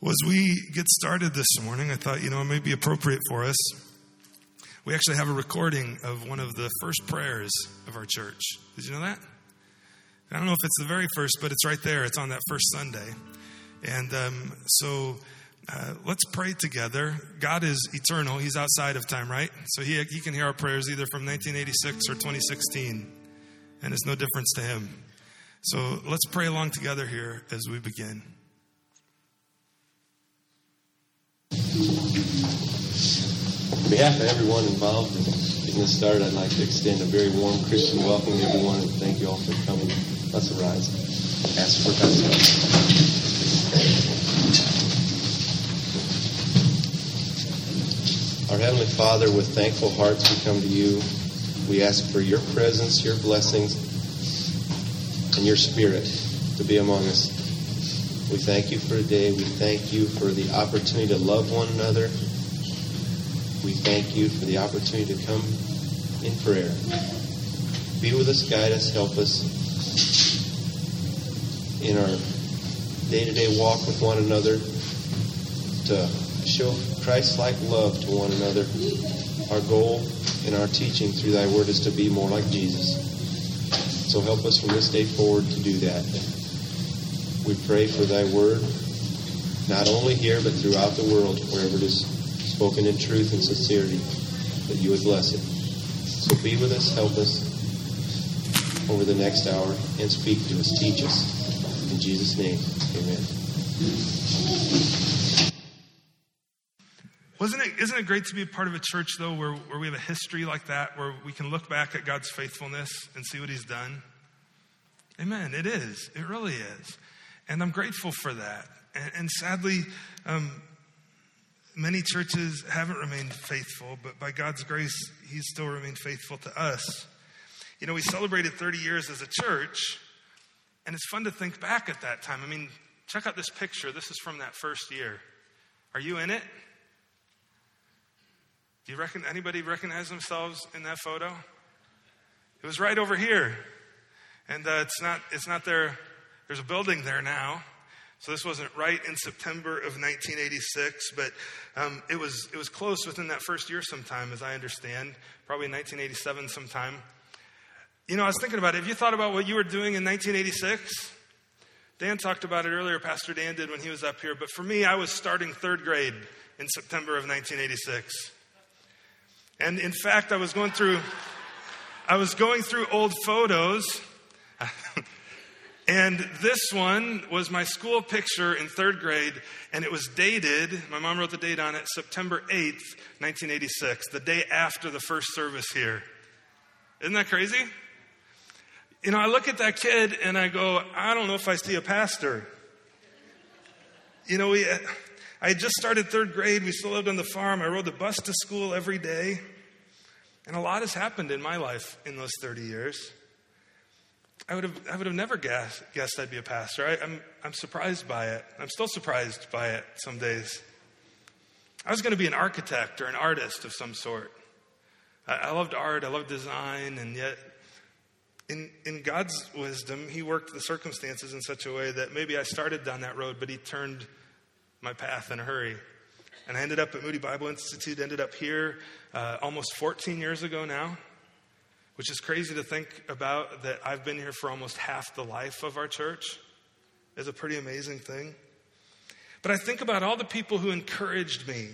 Well, as we get started this morning, I thought, it may be appropriate for us. We actually have a recording of one of the first prayers of our church. Did you know that? I don't know if it's the very first, but it's right there. It's on that first Sunday. And so let's pray together. God is eternal. He's outside of time, right? So he can hear our prayers either from 1986 or 2016. And it's no difference to him. So let's pray along together here as we begin. On behalf of everyone involved in getting this started, I'd like to extend a very warm Christian welcome to everyone and thank you all for coming. Let's arise. Ask for God's help. Our Heavenly Father, with thankful hearts we come to you. We ask for your presence, your blessings, and your spirit to be among us. We thank you for today. We thank you for the opportunity to love one another. We thank you for the opportunity to come in prayer. Be with us, guide us, help us in our day-to-day walk with one another to show Christ-like love to one another. Our goal in our teaching through thy word is to be more like Jesus. So help us from this day forward to do that. We pray for thy word, not only here, but throughout the world, wherever it is spoken in truth and sincerity, that you would bless it. So be with us, help us over the next hour, and speak to us, teach us. In Jesus' name, amen. Isn't it great to be a part of a church, though, where we have a history like that, where we can look back at God's faithfulness and see what he's done? Amen. It is. It really is. And I'm grateful for that. And sadly, many churches haven't remained faithful, but by God's grace, he's still remained faithful to us. We celebrated 30 years as a church, and it's fun to think back at that time. Check out this picture. This is from that first year. Are you in it? Do you reckon anybody recognize themselves in that photo? It was right over here. And it's not there. There's a building there now, so this wasn't right in September of 1986, but it was close within that first year sometime, as I understand, probably in 1987 sometime. I was thinking about it. Have you thought about what you were doing in 1986? Dan talked about it earlier. Pastor Dan did when he was up here. But for me, I was starting third grade in September of 1986, and in fact, I was going through old photos. And this one was my school picture in third grade, and it was dated, my mom wrote the date on it, September 8th, 1986, the day after the first service here. Isn't that crazy? I look at that kid and I go, I don't know if I see a pastor. I had just started third grade. We still lived on the farm. I rode the bus to school every day. And a lot has happened in my life in those 30 years. I would have never guessed I'd be a pastor. I'm surprised by it. I'm still surprised by it some days. I was going to be an architect or an artist of some sort. I loved art. I loved design. And yet, in God's wisdom, he worked the circumstances in such a way that maybe I started down that road, but he turned my path in a hurry. And I ended up at Moody Bible Institute, ended up here almost 14 years ago now. Which is crazy to think about, that I've been here for almost half the life of our church, is a pretty amazing thing. But I think about all the people who encouraged me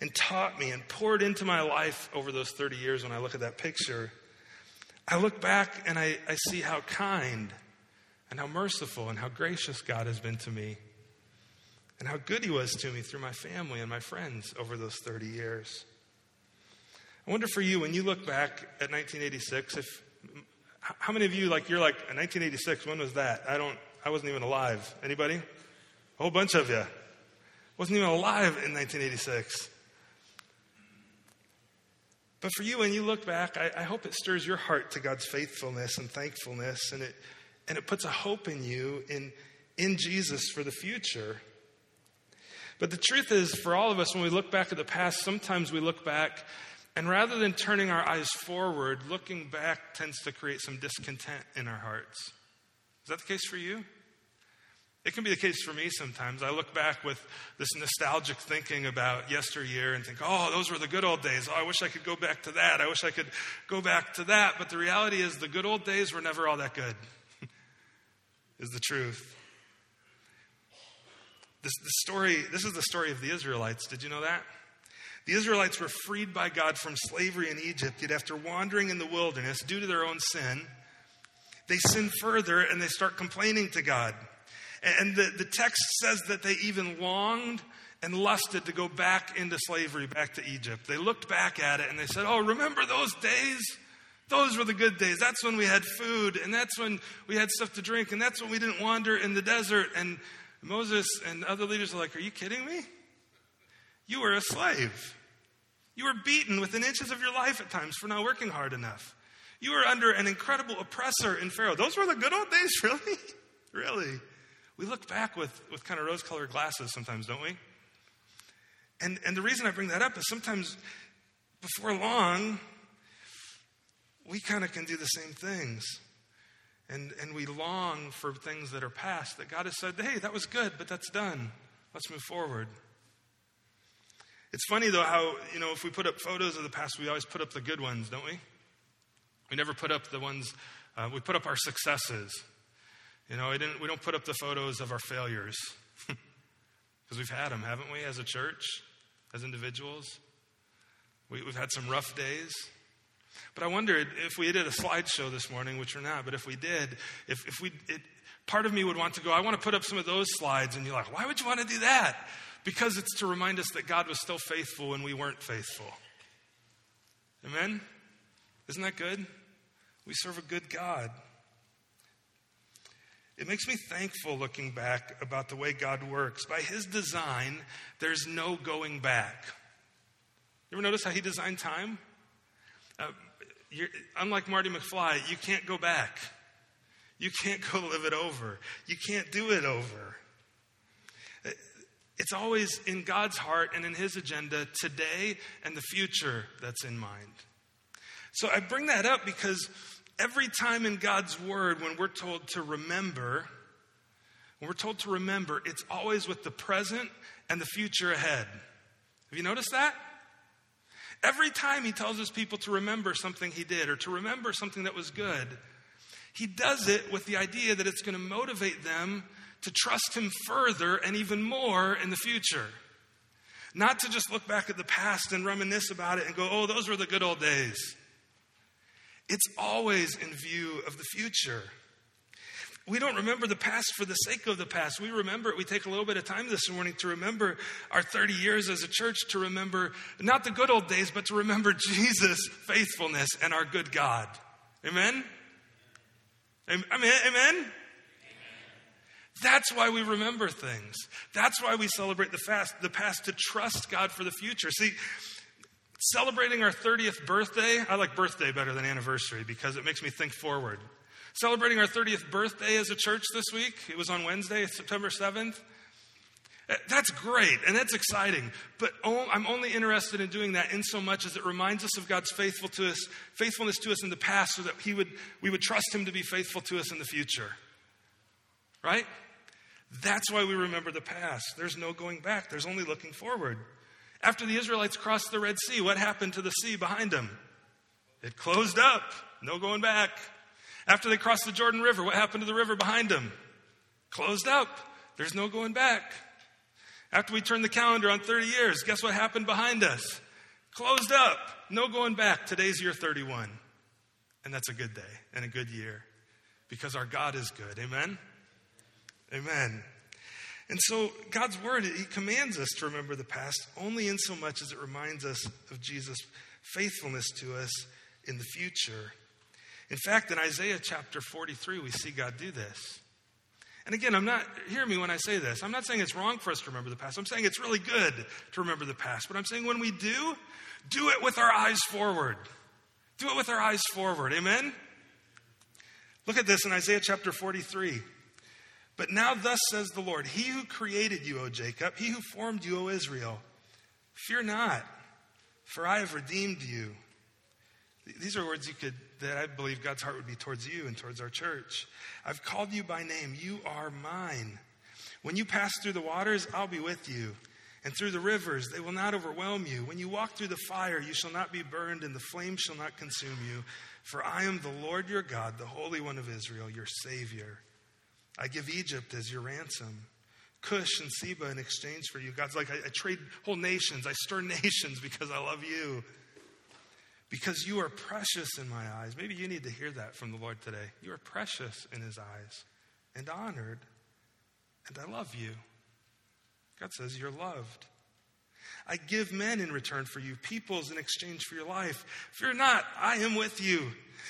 and taught me and poured into my life over those 30 years when I look at that picture. I look back and I see how kind and how merciful and how gracious God has been to me and how good he was to me through my family and my friends over those 30 years. I wonder for you, when you look back at 1986, how many of you, you're 1986, when was that? I wasn't even alive. Anybody? A whole bunch of you. Wasn't even alive in 1986. But for you, when you look back, I hope it stirs your heart to God's faithfulness and thankfulness, and it puts a hope in you in Jesus for the future. But the truth is, for all of us, when we look back at the past, sometimes we look back, and rather than turning our eyes forward, looking back tends to create some discontent in our hearts. Is that the case for you? It can be the case for me sometimes. I look back with this nostalgic thinking about yesteryear and think, oh, those were the good old days. Oh, I wish I could go back to that. I wish I could go back to that. But the reality is the good old days were never all that good, is the truth. This is the story of the Israelites. Did you know that? The Israelites were freed by God from slavery in Egypt, yet after wandering in the wilderness due to their own sin, they sin further and they start complaining to God. And the text says that they even longed and lusted to go back into slavery, back to Egypt. They looked back at it and they said, oh, remember those days? Those were the good days. That's when we had food, and that's when we had stuff to drink, and that's when we didn't wander in the desert. And Moses and other leaders are like, are you kidding me? You were a slave. You were beaten within inches of your life at times for not working hard enough. You were under an incredible oppressor in Pharaoh. Those were the good old days, really? Really? We look back with kind of rose-colored glasses sometimes, don't we? And the reason I bring that up is sometimes before long, we kind of can do the same things. And we long for things that are past, that God has said, hey, that was good, but that's done. Let's move forward. It's funny, though, how, you know, if we put up photos of the past, we always put up the good ones, don't we? We never put up the ones, we put up our successes. You know, we don't put up the photos of our failures because we've had them, haven't we, as a church, as individuals? We've had some rough days. But I wondered if we did a slideshow this morning, which we're not, but if we did, part of me would want to go, I want to put up some of those slides. And you're like, why would you want to do that? Because it's to remind us that God was still faithful when we weren't faithful. Amen? Isn't that good? We serve a good God. It makes me thankful looking back about the way God works. By his design, there's no going back. You ever notice how he designed time? Unlike Marty McFly, you can't go back. You can't go live it over. You can't do it over. It's always in God's heart and in his agenda today and the future that's in mind. So I bring that up because every time in God's word, when we're told to remember, it's always with the present and the future ahead. Have you noticed that? Every time he tells his people to remember something he did or to remember something that was good, he does it with the idea that it's going to motivate them to trust him further and even more in the future. Not to just look back at the past and reminisce about it and go, oh, those were the good old days. It's always in view of the future. We don't remember the past for the sake of the past. We remember it. We take a little bit of time this morning to remember our 30 years as a church, to remember not the good old days, but to remember Jesus' faithfulness and our good God. Amen? Amen? That's why we remember things. That's why we celebrate the past, to trust God for the future. See, celebrating our 30th birthday, I like birthday better than anniversary because it makes me think forward. Celebrating our 30th birthday as a church this week, it was on Wednesday, September 7th. That's great and that's exciting, but I'm only interested in doing that in so much as it reminds us of God's faithfulness to us in the past so that we would trust him to be faithful to us in the future. Right? That's why we remember the past. There's no going back. There's only looking forward. After the Israelites crossed the Red Sea, what happened to the sea behind them? It closed up. No going back. After they crossed the Jordan River, what happened to the river behind them? Closed up. There's no going back. After we turned the calendar on 30 years, guess what happened behind us? Closed up. No going back. Today's year 31. And that's a good day and a good year because our God is good. Amen? Amen. And so God's word, he commands us to remember the past only in so much as it reminds us of Jesus' faithfulness to us in the future. In fact, in Isaiah chapter 43, we see God do this. And again, hear me when I say this. I'm not saying it's wrong for us to remember the past. I'm saying it's really good to remember the past. But I'm saying when we do it with our eyes forward. Do it with our eyes forward. Amen? Look at this in Isaiah chapter 43. But now thus says the Lord, he who created you, O Jacob, he who formed you, O Israel, fear not, for I have redeemed you. These are words that I believe God's heart would be towards you and towards our church. I've called you by name. You are mine. When you pass through the waters, I'll be with you. And through the rivers, they will not overwhelm you. When you walk through the fire, you shall not be burned, and the flame shall not consume you. For I am the Lord your God, the Holy One of Israel, your Savior. I give Egypt as your ransom, Cush and Seba in exchange for you. God's like, I trade whole nations. I stir nations because I love you. Because you are precious in my eyes. Maybe you need to hear that from the Lord today. You are precious in his eyes and honored. And I love you. God says you're loved. I give men in return for you, peoples in exchange for your life. Fear not, I am with you.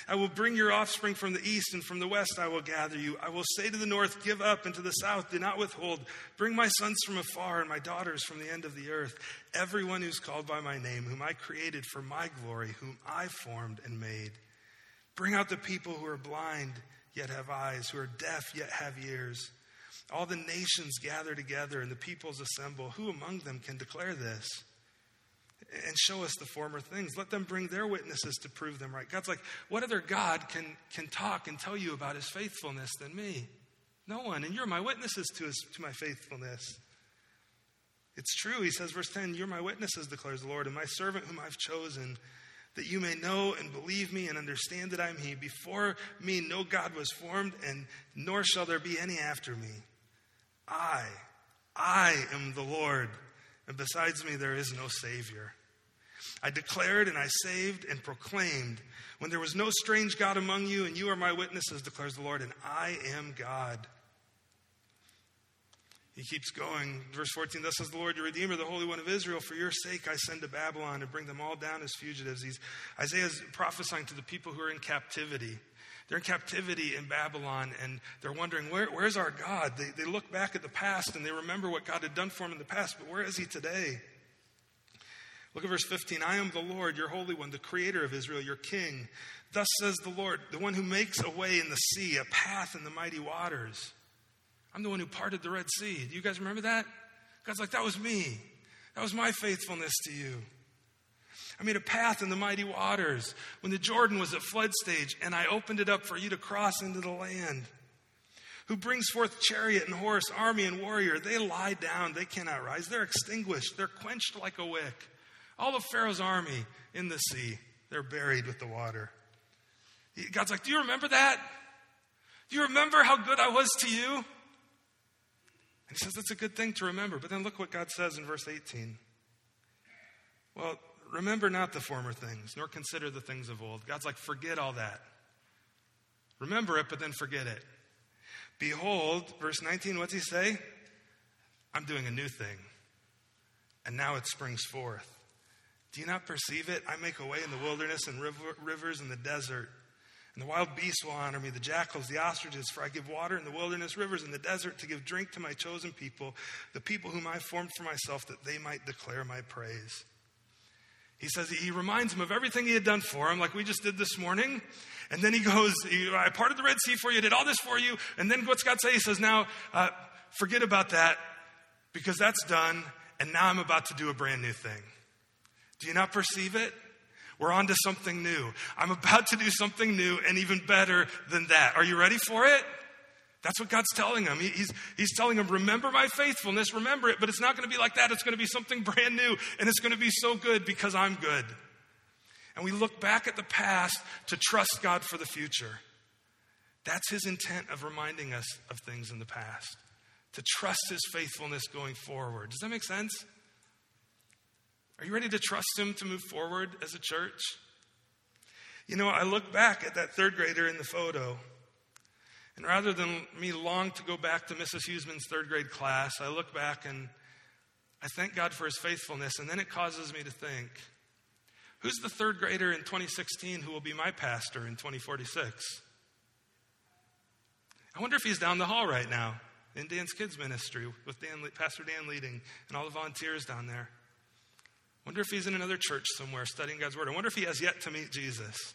I will bring your offspring from the east, and from the west I will gather you. I will say to the north, give up, and to the south, do not withhold. Bring my sons from afar and my daughters from the end of the earth. Everyone who's called by my name, whom I created for my glory, whom I formed and made. Bring out the people who are blind, yet have eyes, who are deaf, yet have ears. All the nations gather together and the peoples assemble. Who among them can declare this and show us the former things? Let them bring their witnesses to prove them right. God's like, what other God can talk and tell you about his faithfulness than me? No one. And you're my witnesses to my faithfulness. It's true. He says, verse 10, you're my witnesses, declares the Lord, and my servant whom I've chosen, that you may know and believe me and understand that I'm he. Before me, no God was formed, and nor shall there be any after me. I am the Lord, and besides me there is no Savior. I declared and I saved and proclaimed when there was no strange God among you, and you are my witnesses, declares the Lord, and I am God. He keeps going. Verse 14, thus says the Lord, your Redeemer, the Holy One of Israel, for your sake I send to Babylon and bring them all down as fugitives. Isaiah's prophesying to the people who are in captivity. They're in captivity in Babylon, and they're wondering, where's our God? They look back at the past, and they remember what God had done for them in the past, but where is he today? Look at verse 15. I am the Lord, your Holy One, the Creator of Israel, your King. Thus says the Lord, the one who makes a way in the sea, a path in the mighty waters. I'm the one who parted the Red Sea. Do you guys remember that? God's like, that was me. That was my faithfulness to you. I made a path in the mighty waters when the Jordan was at flood stage, and I opened it up for you to cross into the land. Who brings forth chariot and horse, army and warrior? They lie down, they cannot rise. They're extinguished, they're quenched like a wick. All of Pharaoh's army in the sea, they're buried with the water. God's like, do you remember that? Do you remember how good I was to you? And he says, that's a good thing to remember. But then look what God says in verse 18. Well, remember not the former things, nor consider the things of old. God's like, forget all that. Remember it, but then forget it. Behold, verse 19, what's he say? I'm doing a new thing, and now it springs forth. Do you not perceive it? I make a way in the wilderness and rivers in the desert. And the wild beasts will honor me, the jackals, the ostriches, for I give water in the wilderness, rivers in the desert, to give drink to my chosen people, the people whom I formed for myself, that they might declare my praise. He says he reminds him of everything he had done for him, like we just did this morning. And then he goes, I parted the Red Sea for you, did all this for you. And then what's God say? He says, now forget about that, because that's done. And now I'm about to do a brand new thing. Do you not perceive it? We're on to something new. I'm about to do something new and even better than that. Are you ready for it? That's what God's telling him. He's telling him, remember my faithfulness, remember it, but it's not going to be like that. It's going to be something brand new, and it's going to be so good because I'm good. And we look back at the past to trust God for the future. That's his intent of reminding us of things in the past, to trust his faithfulness going forward. Does that make sense? Are you ready to trust him to move forward as a church? You know, I look back at that third grader in the photo, and rather than me long to go back to Mrs. Huseman's third grade class, I look back and I thank God for his faithfulness. And then it causes me to think, who's the third grader in 2016 who will be my pastor in 2046? I wonder if he's down the hall right now in Dan's kids ministry with Pastor Dan leading and all the volunteers down there. I wonder if he's in another church somewhere studying God's word. I wonder if he has yet to meet Jesus.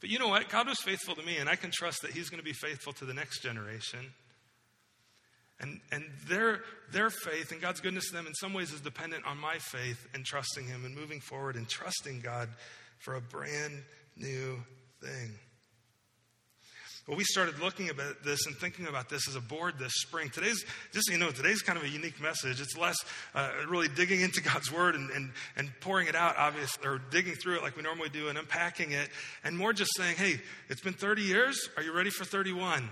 But you know what? God was faithful to me, and I can trust that he's going to be faithful to the next generation. And their faith and God's goodness to them in some ways is dependent on my faith and trusting him and moving forward and trusting God for a brand new thing. Well, we started looking at this and thinking about this as a board this spring. Today's, just so you know, today's kind of a unique message. It's less really digging into God's word and pouring it out, obviously, or digging through it like we normally do and unpacking it, and more just saying, hey, it's been 30 years. Are you ready for 31?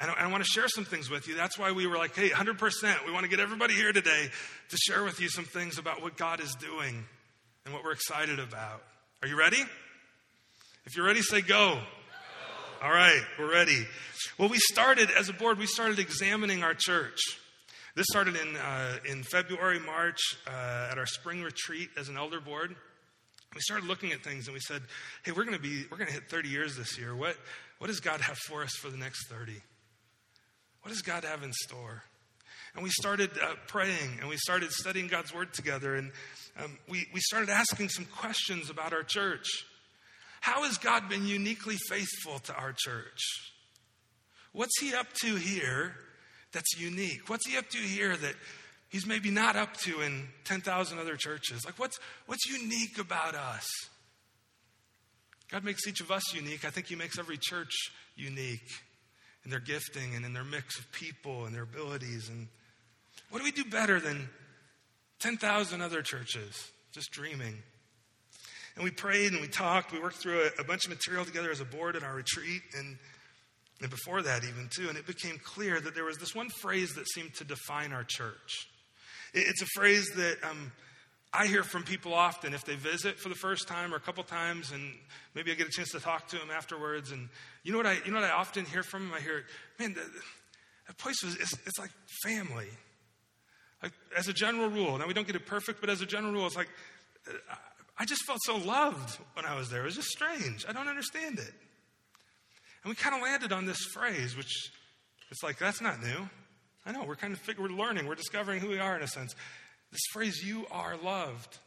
And I want to share some things with you. That's why we were like, hey, 100%. We want to get everybody here today to share with you some things about what God is doing and what we're excited about. Are you ready? If you're ready, say go. All right, we're ready. Well, we started, as a board, we started examining our church. This started in February, March, at our spring retreat as an elder board. We started looking at things and we said, hey, we're going to hit 30 years this year. What does God have for us for the next 30? What does God have in store? And we started praying and we started studying God's word together. And we started asking some questions about our church. How has God been uniquely faithful to our church? What's he up to here that's unique? What's he up to here that he's maybe not up to in 10,000 other churches? Like what's unique about us? God makes each of us unique. I think he makes every church unique in their gifting and in their mix of people and their abilities. And what do we do better than 10,000 other churches? Just dreaming. And we prayed and we talked. We worked through a bunch of material together as a board in our retreat and before that even too. And it became clear that there was this one phrase that seemed to define our church. It's a phrase that I hear from people often if they visit for the first time or a couple times, and maybe I get a chance to talk to them afterwards. And you know what I often hear from them? I hear, man, that place was it's like family. Like as a general rule. Now we don't get it perfect, but as a general rule, it's like. I just felt so loved when I was there. It was just strange. I don't understand it. And we kind of landed on this phrase, which it's like, that's not new. I know, we're learning. We're discovering who we are in a sense. This phrase, you are loved.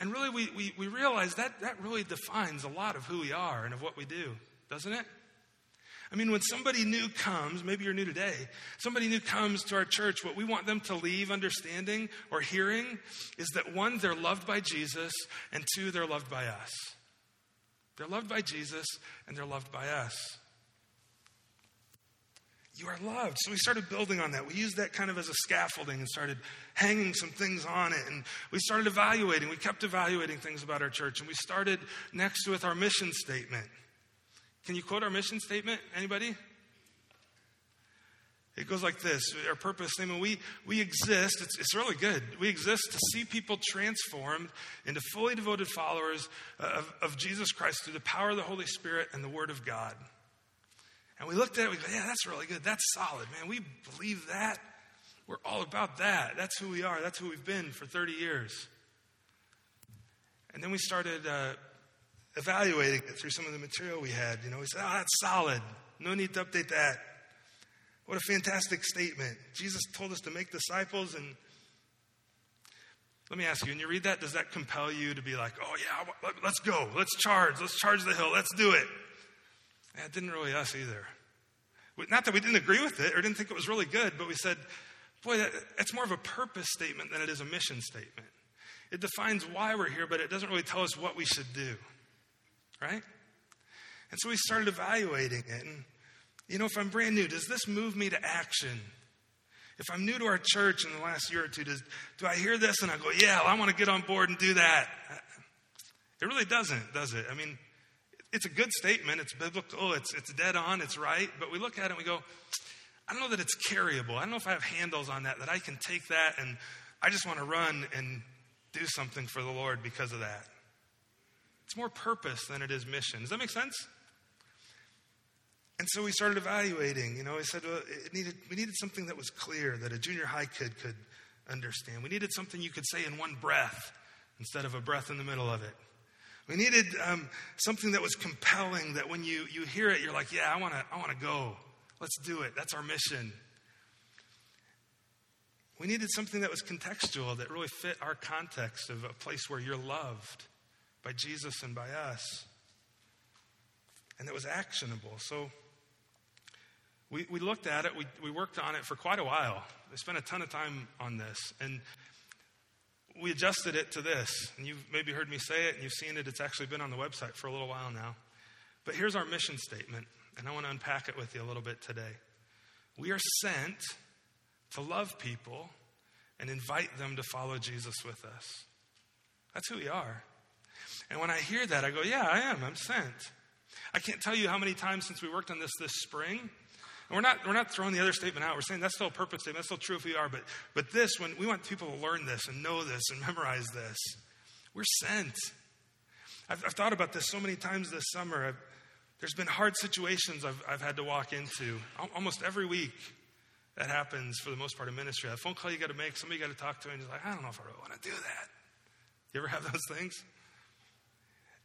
And really, we realized that really defines a lot of who we are and of what we do, doesn't it? I mean, when somebody new comes, maybe you're new today, somebody new comes to our church, what we want them to leave understanding or hearing is that one, they're loved by Jesus, and two, they're loved by us. They're loved by Jesus, and they're loved by us. You are loved. So we started building on that. We used that kind of as a scaffolding and started hanging some things on it. And we started evaluating. We kept evaluating things about our church. And we started next with our mission statement. Can you quote our mission statement? Anybody? It goes like this. Our purpose statement, we exist. It's really good. We exist to see people transformed into fully devoted followers of Jesus Christ through the power of the Holy Spirit and the Word of God. And we looked at it. We go, yeah, that's really good. That's solid, man. We believe that. We're all about that. That's who we are. That's who we've been for 30 years. And then we started evaluating it through some of the material we had. You know, we said, oh, that's solid. No need to update that. What a fantastic statement. Jesus told us to make disciples. And let me ask you, when you read that, does that compel you to be like, oh yeah, let's go. Let's charge the hill. Let's do it. That didn't really us either. Not that we didn't agree with it or didn't think it was really good, but we said, boy, that's more of a purpose statement than it is a mission statement. It defines why we're here, but it doesn't really tell us what we should do. Right? And so we started evaluating it. And, you know, if I'm brand new, does this move me to action? If I'm new to our church in the last year or two, do I hear this and I go, yeah, well, I want to get on board and do that? It really doesn't, does it? I mean, it's a good statement. It's biblical. It's dead on. It's right. But we look at it and we go, I don't know that it's carryable. I don't know if I have handles on that I can take that and I just want to run and do something for the Lord because of that. It's more purpose than it is mission. Does that make sense? And so we started evaluating. You know, we said we needed something that was clear, that a junior high kid could understand. We needed something you could say in one breath instead of a breath in the middle of it. We needed something that was compelling, that when you hear it, you're like, yeah, I want to go. Let's do it. That's our mission. We needed something that was contextual, that really fit our context of a place where you're loved by Jesus and by us. And it was actionable. So we looked at it. We worked on it for quite a while. We spent a ton of time on this. And we adjusted it to this. And you've maybe heard me say it and you've seen it. It's actually been on the website for a little while now. But here's our mission statement. and I want to unpack it with you a little bit today. We are sent to love people and invite them to follow Jesus with us. That's who we are. And when I hear that, I go, yeah, I am. I'm sent. I can't tell you how many times since we worked on this spring. And we're not throwing the other statement out. We're saying that's still a purpose statement. That's still true if we are. But this, when we want people to learn this and know this and memorize this, we're sent. I've thought about this so many times this summer. There's been hard situations I've had to walk into. Almost every week that happens for the most part in ministry. A phone call you got to make, somebody you got to talk to, and you're like, I don't know if I really want to do that. You ever have those things?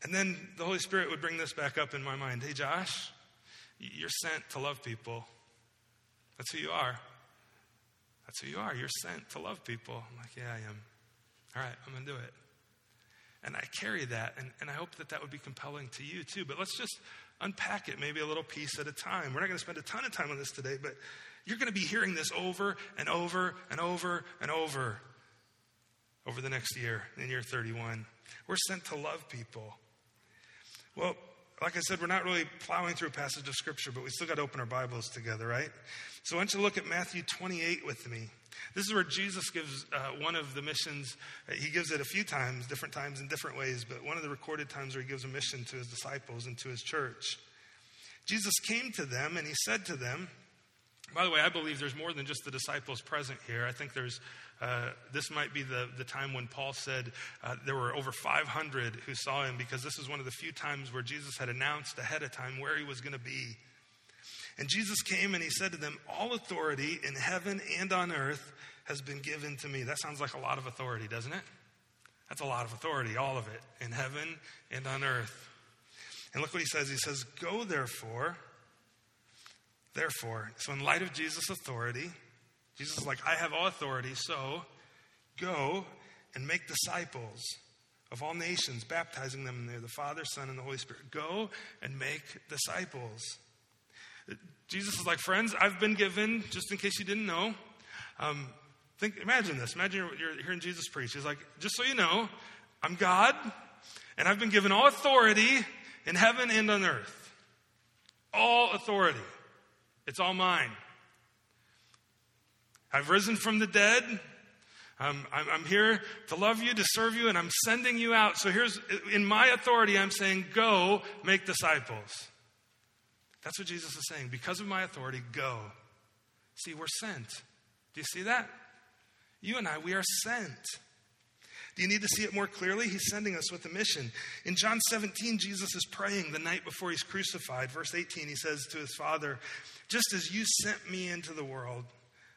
And then the Holy Spirit would bring this back up in my mind. Hey, Josh, you're sent to love people. That's who you are. That's who you are. You're sent to love people. I'm like, yeah, I am. All right, I'm going to do it. And I carry that, and I hope that would be compelling to you too. But let's just unpack it, maybe a little piece at a time. We're not going to spend a ton of time on this today, but you're going to be hearing this over and over and over and over the next year, in year 31. We're sent to love people. Well, like I said, we're not really plowing through a passage of Scripture, but we still got to open our Bibles together, right? So why don't you look at Matthew 28 with me. This is where Jesus gives one of the missions. He gives it a few times, different times in different ways, but one of the recorded times where he gives a mission to his disciples and to his church. Jesus came to them and he said to them, by the way, I believe there's more than just the disciples present here. I think there's, this might be the time when Paul said there were over 500 who saw him, because this is one of the few times where Jesus had announced ahead of time where he was going to be. And Jesus came and he said to them, all authority in heaven and on earth has been given to me. That sounds like a lot of authority, doesn't it? That's a lot of authority, all of it, in heaven and on earth. And look what he says. He says, go therefore. So in light of Jesus' authority, Jesus is like, I have all authority, so go and make disciples of all nations, baptizing them in the name of the Father, Son, and the Holy Spirit. Go and make disciples. Jesus is like, friends, I've been given, just in case you didn't know, imagine this. Imagine you're hearing Jesus preach. He's like, just so you know, I'm God, and I've been given all authority in heaven and on earth. All authority. It's all mine. I've risen from the dead. I'm here to love you, to serve you, and I'm sending you out. So here's, in my authority, I'm saying, go make disciples. That's what Jesus is saying. Because of my authority, go. See, we're sent. Do you see that? You and I, we are sent. Do you need to see it more clearly? He's sending us with a mission. In John 17, Jesus is praying the night before he's crucified. Verse 18, he says to his Father, just as you sent me into the world,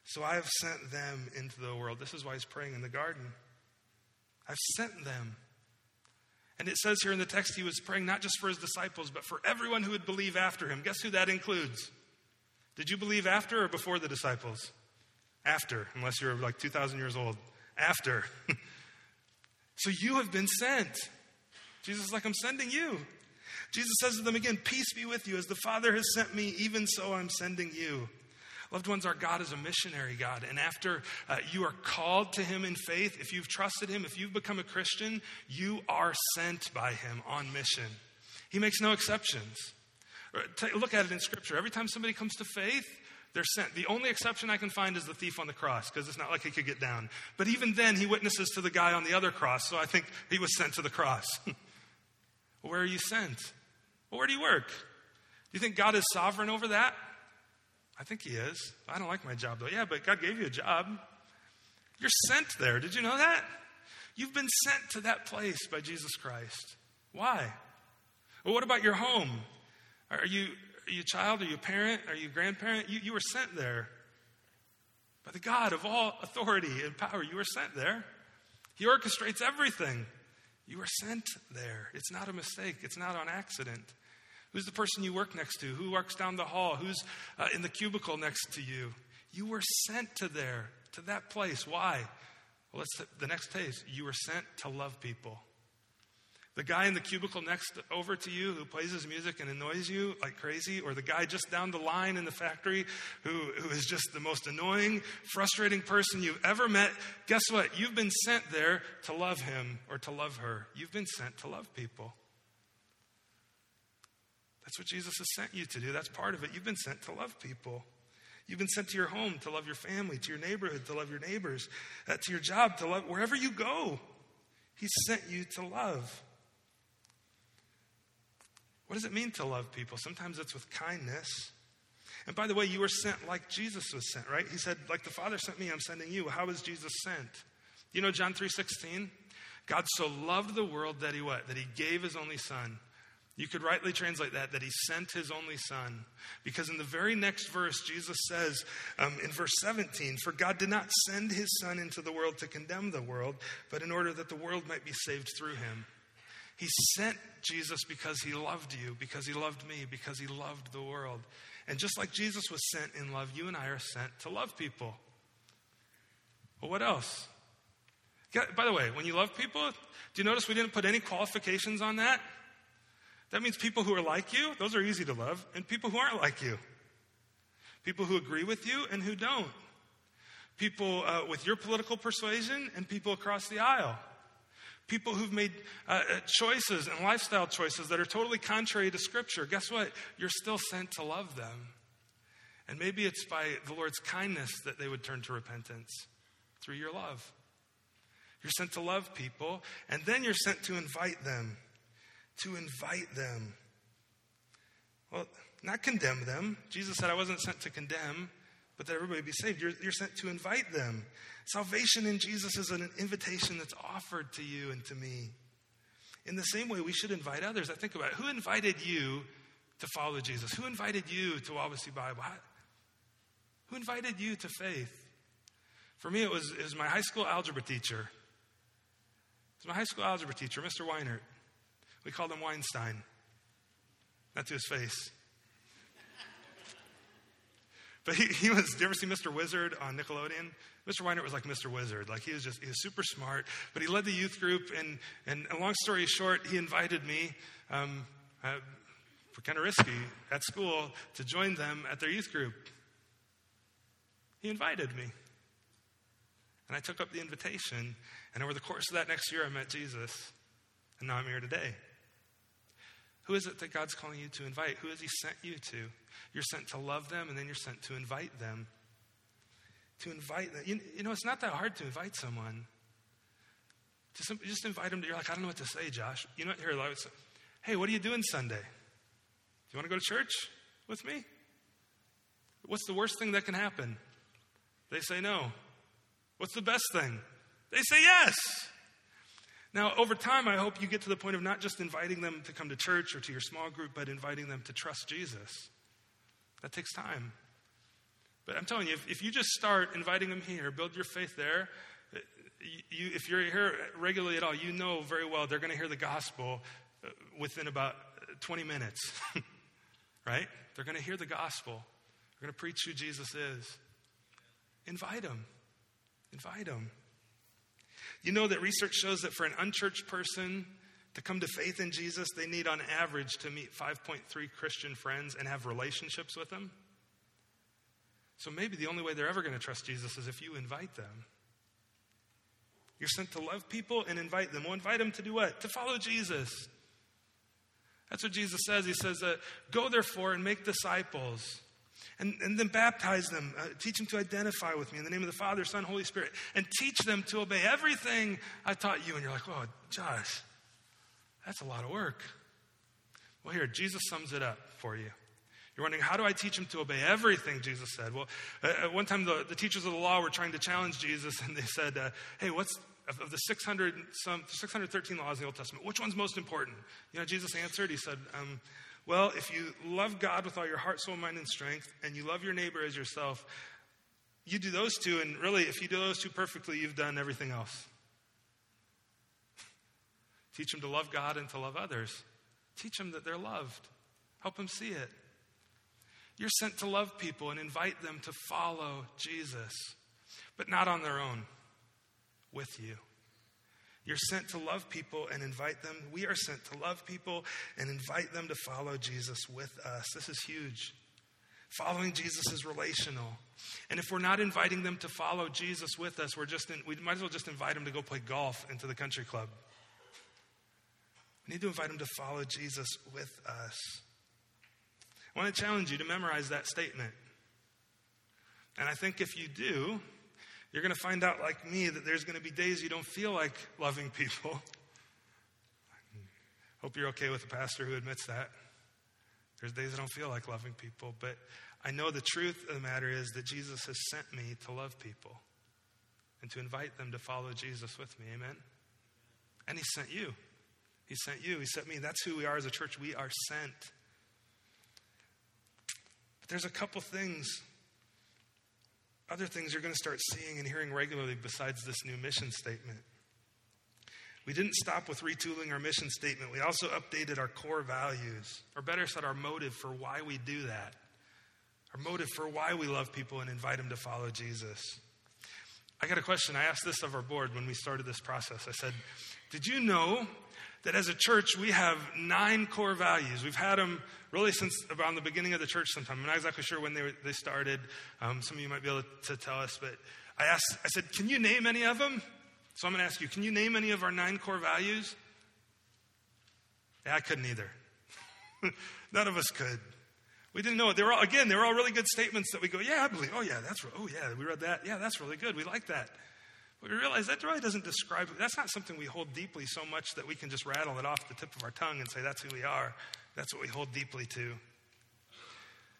so I have sent them into the world. This is why he's praying in the garden. I've sent them. And it says here in the text, he was praying not just for his disciples, but for everyone who would believe after him. Guess who that includes? Did you believe after or before the disciples? After, unless you're like 2,000 years old. After. So you have been sent. Jesus is like, I'm sending you. Jesus says to them again, peace be with you. As the Father has sent me, even so I'm sending you. Loved ones, our God is a missionary God. And after you are called to him in faith, if you've trusted him, if you've become a Christian, you are sent by him on mission. He makes no exceptions. Look at it in Scripture. Every time somebody comes to faith, they're sent. The only exception I can find is the thief on the cross, because it's not like he could get down. But even then, he witnesses to the guy on the other cross, so I think he was sent to the cross. Where are you sent? Well, where do you work? Do you think God is sovereign over that? I think he is. I don't like my job, though. Yeah, but God gave you a job. You're sent there. Did you know that? You've been sent to that place by Jesus Christ. Why? Well, what about your home? Are you a child? Are you a parent? Are you a grandparent? You were sent there by the God of all authority and power. You were sent there. He orchestrates everything. You were sent there. It's not a mistake. It's not on accident. Who's the person you work next to? Who works down the hall? Who's in the cubicle next to you? You were sent to that place. Why? Well, the next phase. You were sent to love people. The guy in the cubicle next over to you who plays his music and annoys you like crazy, or the guy just down the line in the factory who is just the most annoying, frustrating person you've ever met, guess what? You've been sent there to love him or to love her. You've been sent to love people. That's what Jesus has sent you to do. That's part of it. You've been sent to love people. You've been sent to your home to love your family, to your neighborhood to love your neighbors, to your job to love, wherever you go. He sent you to love. What does it mean to love people? Sometimes it's with kindness. And by the way, you were sent like Jesus was sent, right? He said, like the Father sent me, I'm sending you. How was Jesus sent? You know John 3:16? God so loved the world that he what? That he gave his only son. You could rightly translate that he sent his only son. Because in the very next verse, Jesus says in verse 17, for God did not send his son into the world to condemn the world, but in order that the world might be saved through him. He sent Jesus because he loved you, because he loved me, because he loved the world. And just like Jesus was sent in love, you and I are sent to love people. Well, what else? By the way, when you love people, do you notice we didn't put any qualifications on that? That means people who are like you, those are easy to love, and people who aren't like you. People who agree with you and who don't. People with your political persuasion and people across the aisle. People who've made choices and lifestyle choices that are totally contrary to Scripture. Guess what? You're still sent to love them. And maybe it's by the Lord's kindness that they would turn to repentance through your love. You're sent to love people, and then you're sent to invite them. To invite them. Well, not condemn them. Jesus said, I wasn't sent to condemn, but that everybody be saved. You're sent to invite them. Salvation in Jesus is an invitation that's offered to you and to me. In the same way, we should invite others. I think about it. Who invited you to follow Jesus? Who invited you to OSC Bible? Who invited you to faith? For me, it was my high school algebra teacher. It was my high school algebra teacher, Mr. Weinert. We called him Weinstein. Not to his face. But he was, do you ever see Mr. Wizard on Nickelodeon? Mr. Weinert was like Mr. Wizard. Like he was super smart. But he led the youth group. And long story short, he invited me, for kind of risky, at school to join them at their youth group. He invited me. And I took up the invitation. And over the course of that next year, I met Jesus. And now I'm here today. Who is it that God's calling you to invite? Who has he sent you to? You're sent to love them, and then you're sent to invite them. To invite them. You know, it's not that hard to invite someone. Just invite them. You're like, I don't know what to say, Josh. You know what? Here, I would say, hey, what are you doing Sunday? Do you want to go to church with me? What's the worst thing that can happen? They say no. What's the best thing? They say yes. Now, over time, I hope you get to the point of not just inviting them to come to church or to your small group, but inviting them to trust Jesus. That takes time. But I'm telling you, if you just start inviting them here, build your faith there, if you're here regularly at all, you know very well they're going to hear the gospel within about 20 minutes, right? They're going to hear the gospel. They're going to preach who Jesus is. Invite them. Invite them. You know that research shows that for an unchurched person to come to faith in Jesus, they need on average to meet 5.3 Christian friends and have relationships with them. So maybe the only way they're ever going to trust Jesus is if you invite them. You're sent to love people and invite them. Well, invite them to do what? To follow Jesus. That's what Jesus says. He says, go therefore and make disciples. And then baptize them, teach them to identify with me in the name of the Father, Son, Holy Spirit, and teach them to obey everything I taught you. And you're like, whoa, Josh, that's a lot of work. Well, here, Jesus sums it up for you. You're wondering, how do I teach them to obey everything Jesus said? Well, at one time, the teachers of the law were trying to challenge Jesus, and they said, hey, what's of the 613 laws in the Old Testament, which one's most important? You know, Jesus answered, he said, well, if you love God with all your heart, soul, mind, and strength, and you love your neighbor as yourself, you do those two, and really, if you do those two perfectly, you've done everything else. Teach them to love God and to love others. Teach them that they're loved. Help them see it. You're sent to love people and invite them to follow Jesus, but not on their own, with you. You're sent to love people and invite them. We are sent to love people and invite them to follow Jesus with us. This is huge. Following Jesus is relational. And if we're not inviting them to follow Jesus with us, we might as well just invite them to go play golf into the country club. We need to invite them to follow Jesus with us. I want to challenge you to memorize that statement. And I think if you do, you're going to find out, like me, that there's going to be days you don't feel like loving people. Hope you're okay with a pastor who admits that. There's days I don't feel like loving people, but I know the truth of the matter is that Jesus has sent me to love people and to invite them to follow Jesus with me. Amen? And he sent you. He sent you. He sent me. That's who we are as a church. We are sent. But there's a couple things, other things you're going to start seeing and hearing regularly besides this new mission statement. We didn't stop with retooling our mission statement. We also updated our core values, or better said, our motive for why we do that. Our motive for why we love people and invite them to follow Jesus. I got a question. I asked this of our board when we started this process. I said, did you know that as a church, we have 9 core values? We've had them really since around the beginning of the church sometime. I'm not exactly sure when they started. Some of you might be able to tell us, but I said, can you name any of them? So I'm going to ask you, can you name any of our 9 core values? Yeah, I couldn't either. None of us could. We didn't know it. They were all really good statements that we go, yeah, I believe. Oh, yeah, we read that. Yeah, that's really good. We like that. But we realize that really doesn't describe it. That's not something we hold deeply so much that we can just rattle it off the tip of our tongue and say that's who we are. That's what we hold deeply to.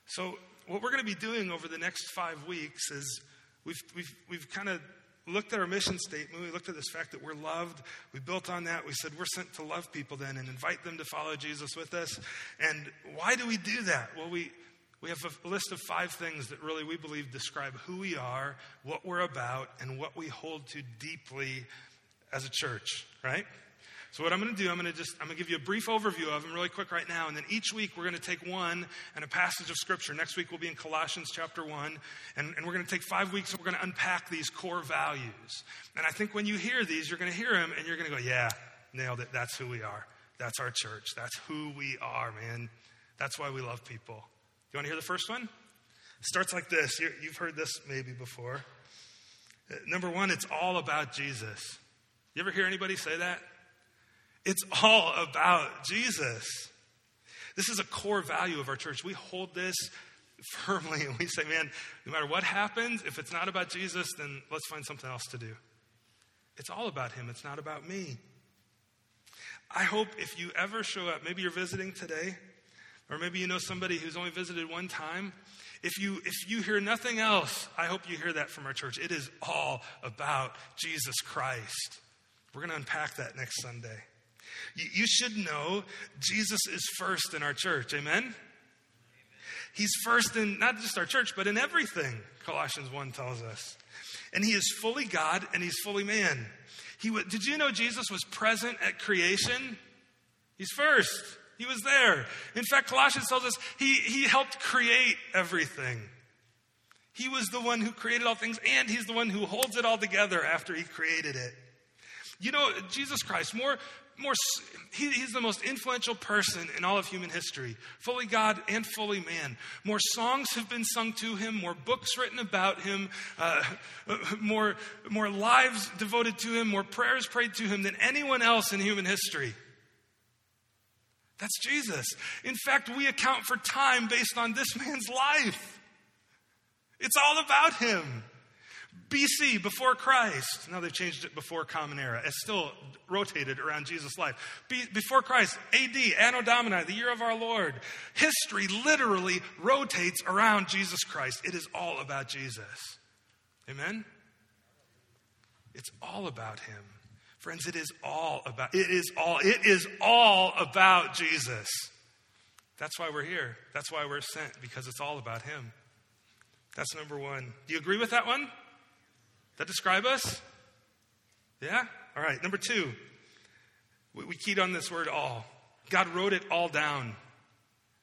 So what we're going to be doing over the next 5 weeks is we've kind of looked at our mission statement. We looked at this fact that we're loved. We built on that. We said we're sent to love people then and invite them to follow Jesus with us. And why do we do that? Well, we have a list of 5 things that really we believe describe who we are, what we're about, and what we hold to deeply as a church, right? So what I'm going to do, I'm going to give you a brief overview of them really quick right now. And then each week we're going to take one and a passage of scripture. Next week we'll be in Colossians chapter 1. And we're going to take 5 weeks and we're going to unpack these core values. And I think when you hear these, you're going to hear them and you're going to go, yeah, nailed it. That's who we are. That's our church. That's who we are, man. That's why we love people. You want to hear the first one? It starts like this. You've heard this maybe before. Number one, it's all about Jesus. You ever hear anybody say that? It's all about Jesus. This is a core value of our church. We hold this firmly and we say, man, no matter what happens, if it's not about Jesus, then let's find something else to do. It's all about him. It's not about me. I hope if you ever show up, maybe you're visiting today, or maybe you know somebody who's only visited one time. If you hear nothing else, I hope you hear that from our church. It is all about Jesus Christ. We're going to unpack that next Sunday. You should know Jesus is first in our church. Amen? He's first in not just our church, but in everything, Colossians 1 tells us. And he is fully God and he's fully man. Did you know Jesus was present at creation? He's first. He was there. In fact, Colossians tells us he helped create everything. He was the one who created all things, and he's the one who holds it all together after he created it. You know, Jesus Christ, he's the most influential person in all of human history, fully God and fully man. More songs have been sung to him, more books written about him, more lives devoted to him, more prayers prayed to him than anyone else in human history. That's Jesus. In fact, we account for time based on this man's life. It's all about him. BC, before Christ. Now they've changed it before Common Era. It's still rotated around Jesus' life. Before Christ, AD, Anno Domini, the year of our Lord. History literally rotates around Jesus Christ. It is all about Jesus. Amen? It's all about him. Friends, it is all about Jesus. That's why we're here. That's why we're sent, because it's all about him. That's number one. Do you agree with that one? That describe us? Yeah? All right. Number two, we keyed on this word all. God wrote it all down.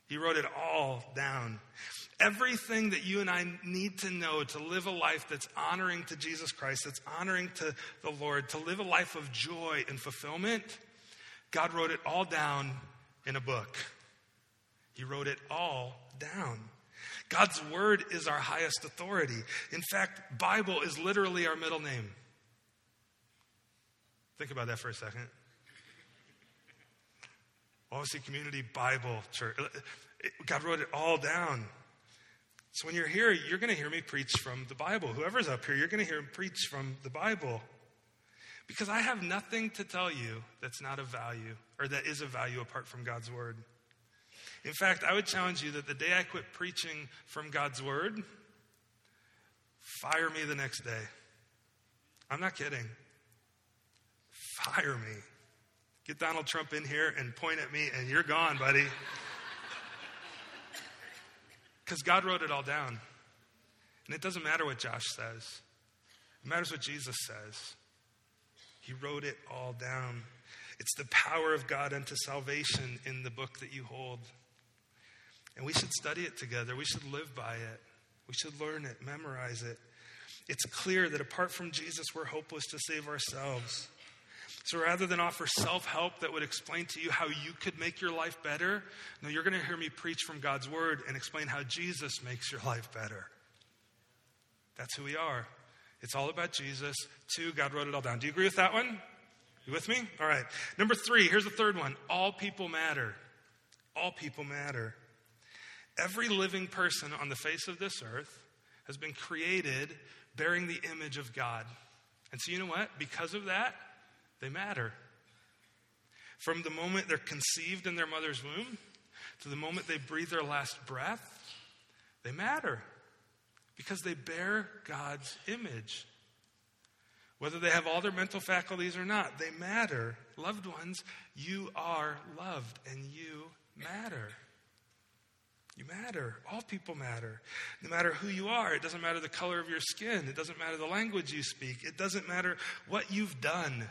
He wrote it all down. Everything that you and I need to know to live a life that's honoring to Jesus Christ, that's honoring to the Lord, to live a life of joy and fulfillment, God wrote it all down in a book. He wrote it all down. God's word is our highest authority. In fact, Bible is literally our middle name. Think about that for a second. OSC Community Bible Church. God wrote it all down. So when you're here, you're going to hear me preach from the Bible. Whoever's up here, you're going to hear him preach from the Bible. Because I have nothing to tell you that's not of value, or that is of value apart from God's word. In fact, I would challenge you that the day I quit preaching from God's word, fire me the next day. I'm not kidding. Fire me. Get Donald Trump in here and point at me and you're gone, buddy. Because God wrote it all down. And it doesn't matter what Josh says. It matters what Jesus says. He wrote it all down. It's the power of God unto salvation in the book that you hold. And we should study it together. We should live by it. We should learn it, memorize it. It's clear that apart from Jesus, we're hopeless to save ourselves. So rather than offer self-help that would explain to you how you could make your life better, no, you're going to hear me preach from God's word and explain how Jesus makes your life better. That's who we are. It's all about Jesus. 2, God wrote it all down. Do you agree with that one? You with me? All right. Number 3, here's the third one. All people matter. All people matter. Every living person on the face of this earth has been created bearing the image of God. And so you know what? Because of that, they matter. From the moment they're conceived in their mother's womb to the moment they breathe their last breath, they matter because they bear God's image. Whether they have all their mental faculties or not, they matter. Loved ones, you are loved and you matter. You matter. All people matter. No matter who you are, it doesn't matter the color of your skin. It doesn't matter the language you speak. It doesn't matter what you've done.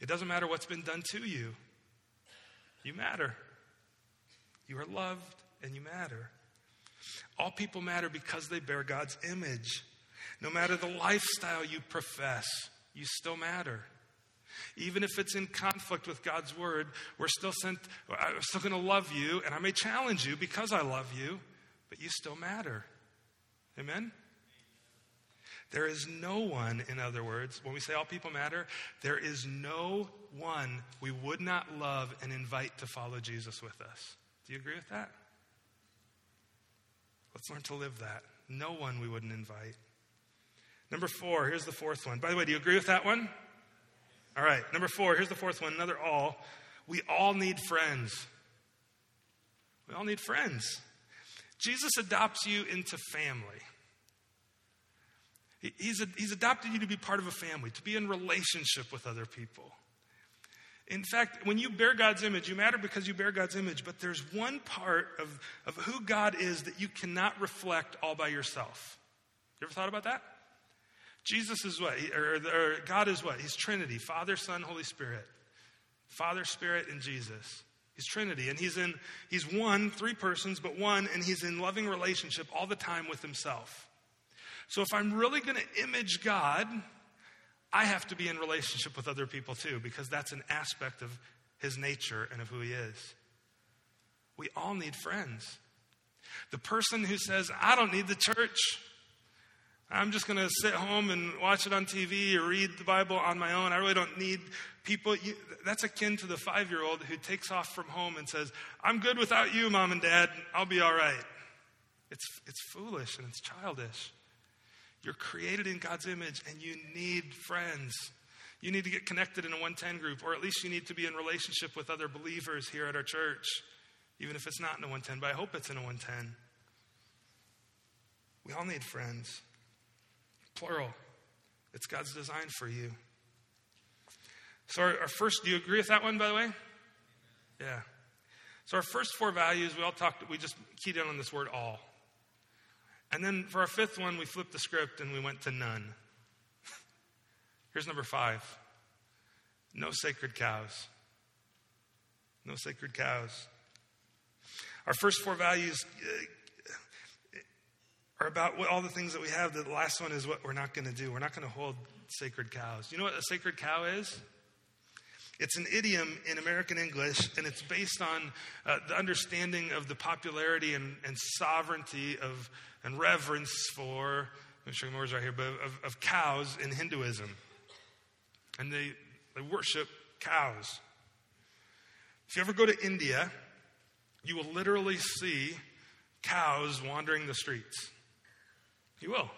It doesn't matter what's been done to you. You matter. You are loved and you matter. All people matter because they bear God's image. No matter the lifestyle you profess, you still matter. Even if it's in conflict with God's word, I'm still going to love you, and I may challenge you because I love you, but you still matter. Amen? There is no one, in other words, when we say all people matter, there is no one we would not love and invite to follow Jesus with us. Do you agree with that? Let's learn to live that. No one we wouldn't invite. Number 4, here's the fourth one. By the way, do you agree with that one? All right, number 4, here's the fourth one, another all. We all need friends. We all need friends. Jesus adopts you into family. He's adopted you to be part of a family, to be in relationship with other people. In fact, when you bear God's image, you matter because you bear God's image, but there's one part of who God is that you cannot reflect all by yourself. You ever thought about that? Jesus is what? Or God is what? He's Trinity, Father, Son, Holy Spirit. Father, Spirit, and Jesus. He's Trinity, and he's one, 3 persons, but one, and he's in loving relationship all the time with himself. So if I'm really going to image God, I have to be in relationship with other people too, because that's an aspect of his nature and of who he is. We all need friends. The person who says, I don't need the church, I'm just going to sit home and watch it on TV or read the Bible on my own, I really don't need people. That's akin to the 5-year-old who takes off from home and says, I'm good without you, Mom and Dad. I'll be all right. It's foolish and it's childish. You're created in God's image and you need friends. You need to get connected in a 110 group, or at least you need to be in relationship with other believers here at our church, even if it's not in a 110, but I hope it's in a 110. We all need friends. Plural. It's God's design for you. So our first, do you agree with that one, by the way? Yeah. So our first 4 values, we just keyed in on this word all. And then for our fifth one, we flipped the script and we went to none. Here's number 5. No sacred cows. No sacred cows. Our first 4 values are about all the things that we have. The last one is what we're not going to do. We're not going to hold sacred cows. You know what a sacred cow is? It's an idiom in American English, and it's based on the understanding of the popularity and sovereignty of and reverence for, I'm sure my words right here, but of cows in Hinduism. And they worship cows. If you ever go to India, you will literally see cows wandering the streets. You will.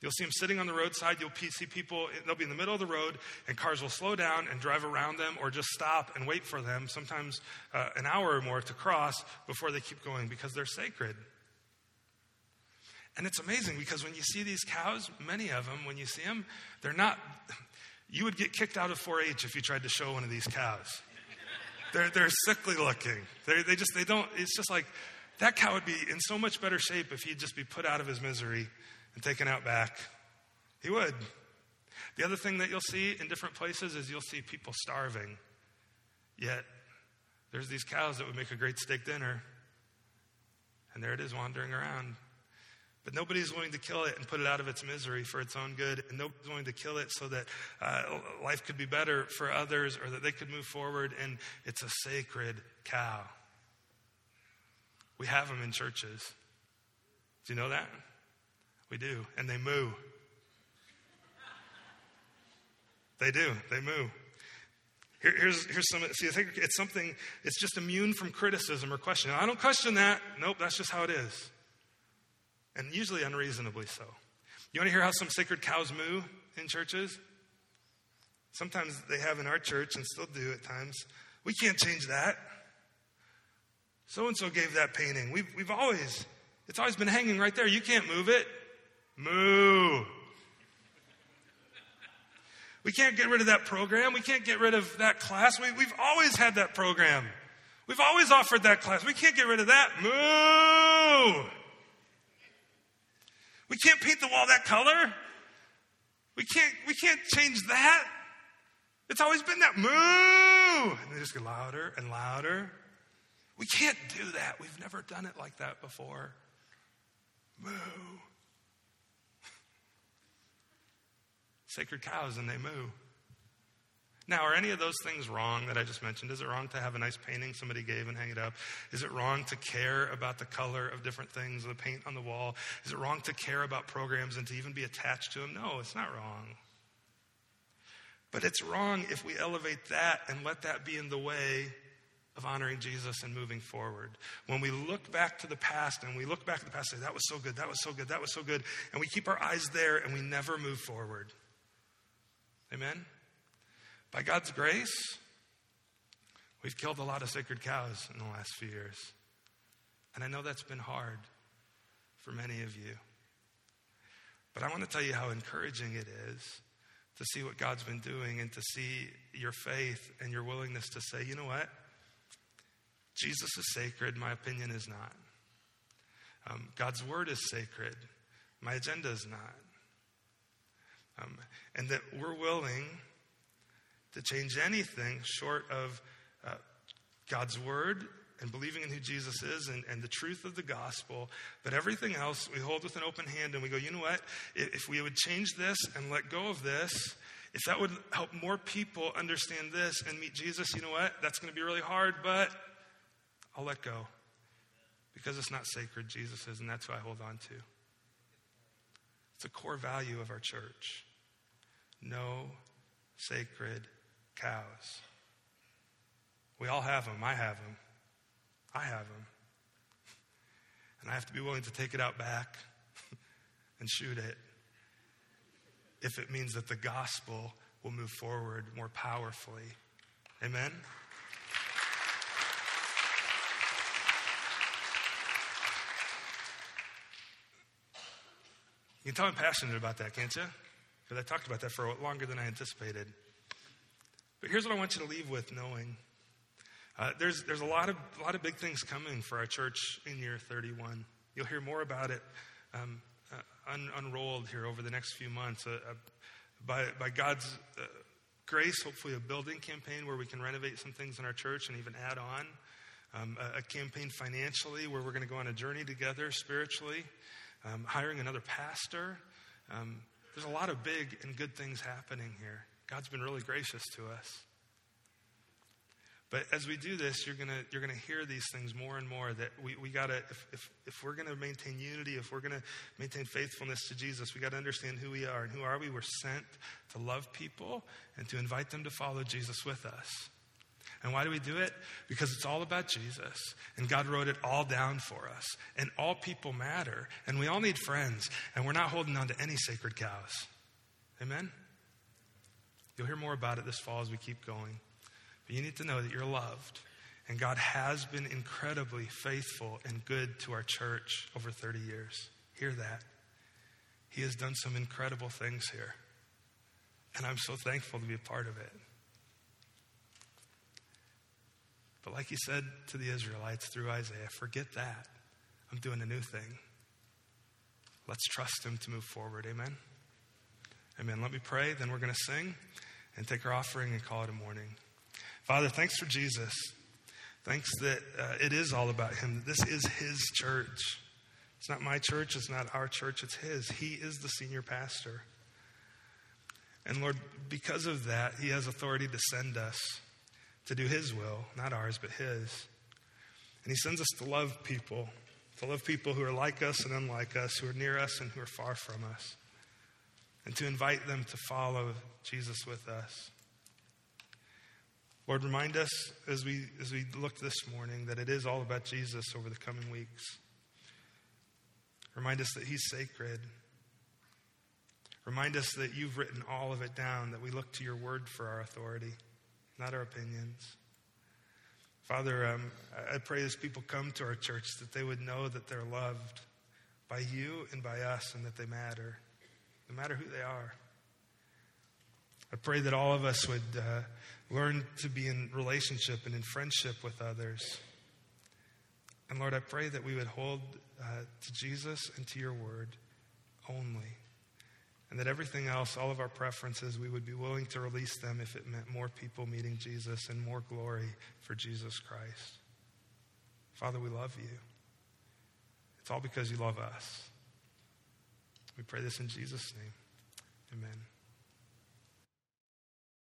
You'll see them sitting on the roadside. You'll see people, they'll be in the middle of the road, and cars will slow down and drive around them or just stop and wait for them, sometimes an hour or more to cross before they keep going because they're sacred. And it's amazing because when you see these cows, many of them, when you see them, they're not, you would get kicked out of 4-H if you tried to show one of these cows. They're sickly looking. It's just like, that cow would be in so much better shape if he'd just be put out of his misery and taken out back. He would. The other thing that you'll see in different places is you'll see people starving. Yet, there's these cows that would make a great steak dinner. And there it is wandering around. But nobody's willing to kill it and put it out of its misery for its own good. And nobody's willing to kill it so that life could be better for others or that they could move forward. And it's a sacred cow. We have them in churches. Do you know that? We do. And they moo. They do. They moo. Here's some, see, I think it's something, it's just immune from criticism or question. I don't question that. Nope, that's just how it is. And usually unreasonably so. You want to hear how some sacred cows moo in churches? Sometimes they have in our church and still do at times. We can't change that. So-and-so gave that painting. We've always, it's always been hanging right there. You can't move it. Moo. We can't get rid of that program. We can't get rid of that class. We've always had that program. We've always offered that class. We can't get rid of that. Moo. We can't paint the wall that color. We can't change that. It's always been that. Moo! And they just get louder and louder. We can't do that. We've never done it like that before. Moo. Sacred cows, and they moo. Now, are any of those things wrong that I just mentioned? Is it wrong to have a nice painting somebody gave and hang it up? Is it wrong to care about the color of different things, the paint on the wall? Is it wrong to care about programs and to even be attached to them? No, it's not wrong. But it's wrong if we elevate that and let that be in the way of honoring Jesus and moving forward. When we look back to the past and we look back at the past and say, that was so good, that was so good, that was so good, and we keep our eyes there and we never move forward. Amen? By God's grace, we've killed a lot of sacred cows in the last few years. And I know that's been hard for many of you. But I want to tell you how encouraging it is to see what God's been doing and to see your faith and your willingness to say, you know what? Jesus is sacred. My opinion is not. God's word is sacred. My agenda is not. And that we're willing to change anything short of God's word and believing in who Jesus is and the truth of the gospel. But everything else we hold with an open hand and we go, you know what? If we would change this and let go of this, if that would help more people understand this and meet Jesus, you know what? That's going to be really hard, but I'll let go. Because it's not sacred, Jesus is, and that's who I hold on to. It's a core value of our church. No sacred cows. We all have them. I have them. I have them. And I have to be willing to take it out back and shoot it if it means that the gospel will move forward more powerfully. Amen? You can tell I'm passionate about that, can't you? Because I talked about that for longer than I anticipated. But here's what I want you to leave with knowing. There's a lot of big things coming for our church in year 31. You'll hear more about it unrolled here over the next few months. By God's grace, hopefully a building campaign where we can renovate some things in our church and even add on. A campaign financially where we're going to go on a journey together spiritually. Hiring another pastor. There's a lot of big and good things happening here. God's been really gracious to us. But as we do this, you're gonna hear these things more and more that we gotta, if we're gonna maintain unity, if we're gonna maintain faithfulness to Jesus, we gotta understand who we are. And who are we? We're sent to love people and to invite them to follow Jesus with us. And why do we do it? Because it's all about Jesus. And God wrote it all down for us. And all people matter. And we all need friends. And we're not holding on to any sacred cows. Amen? You'll hear more about it this fall as we keep going. But you need to know that you're loved. And God has been incredibly faithful and good to our church over 30 years. Hear that. He has done some incredible things here. And I'm so thankful to be a part of it. But like he said to the Israelites through Isaiah, forget that. I'm doing a new thing. Let's trust him to move forward. Amen? Amen. Let me pray. Then we're going to sing and take our offering and call it a morning. Father, thanks for Jesus. Thanks that it is all about him. This is his church. It's not my church. It's not our church. It's his. He is the senior pastor. And Lord, because of that, he has authority to send us to do his will, not ours, but his. And he sends us to love people who are like us and unlike us, who are near us and who are far from us, and to invite them to follow Jesus with us. Lord, remind us as we look this morning that it is all about Jesus over the coming weeks. Remind us that he's sacred. Remind us that you've written all of it down, that we look to your word for our authority, not our opinions. Father, I pray as people come to our church that they would know that they're loved by you and by us and that they matter, no matter who they are. I pray that all of us would learn to be in relationship and in friendship with others. And Lord, I pray that we would hold to Jesus and to your word only. And that everything else, all of our preferences, we would be willing to release them if it meant more people meeting Jesus and more glory for Jesus Christ. Father, we love you. It's all because you love us. We pray this in Jesus' name. Amen.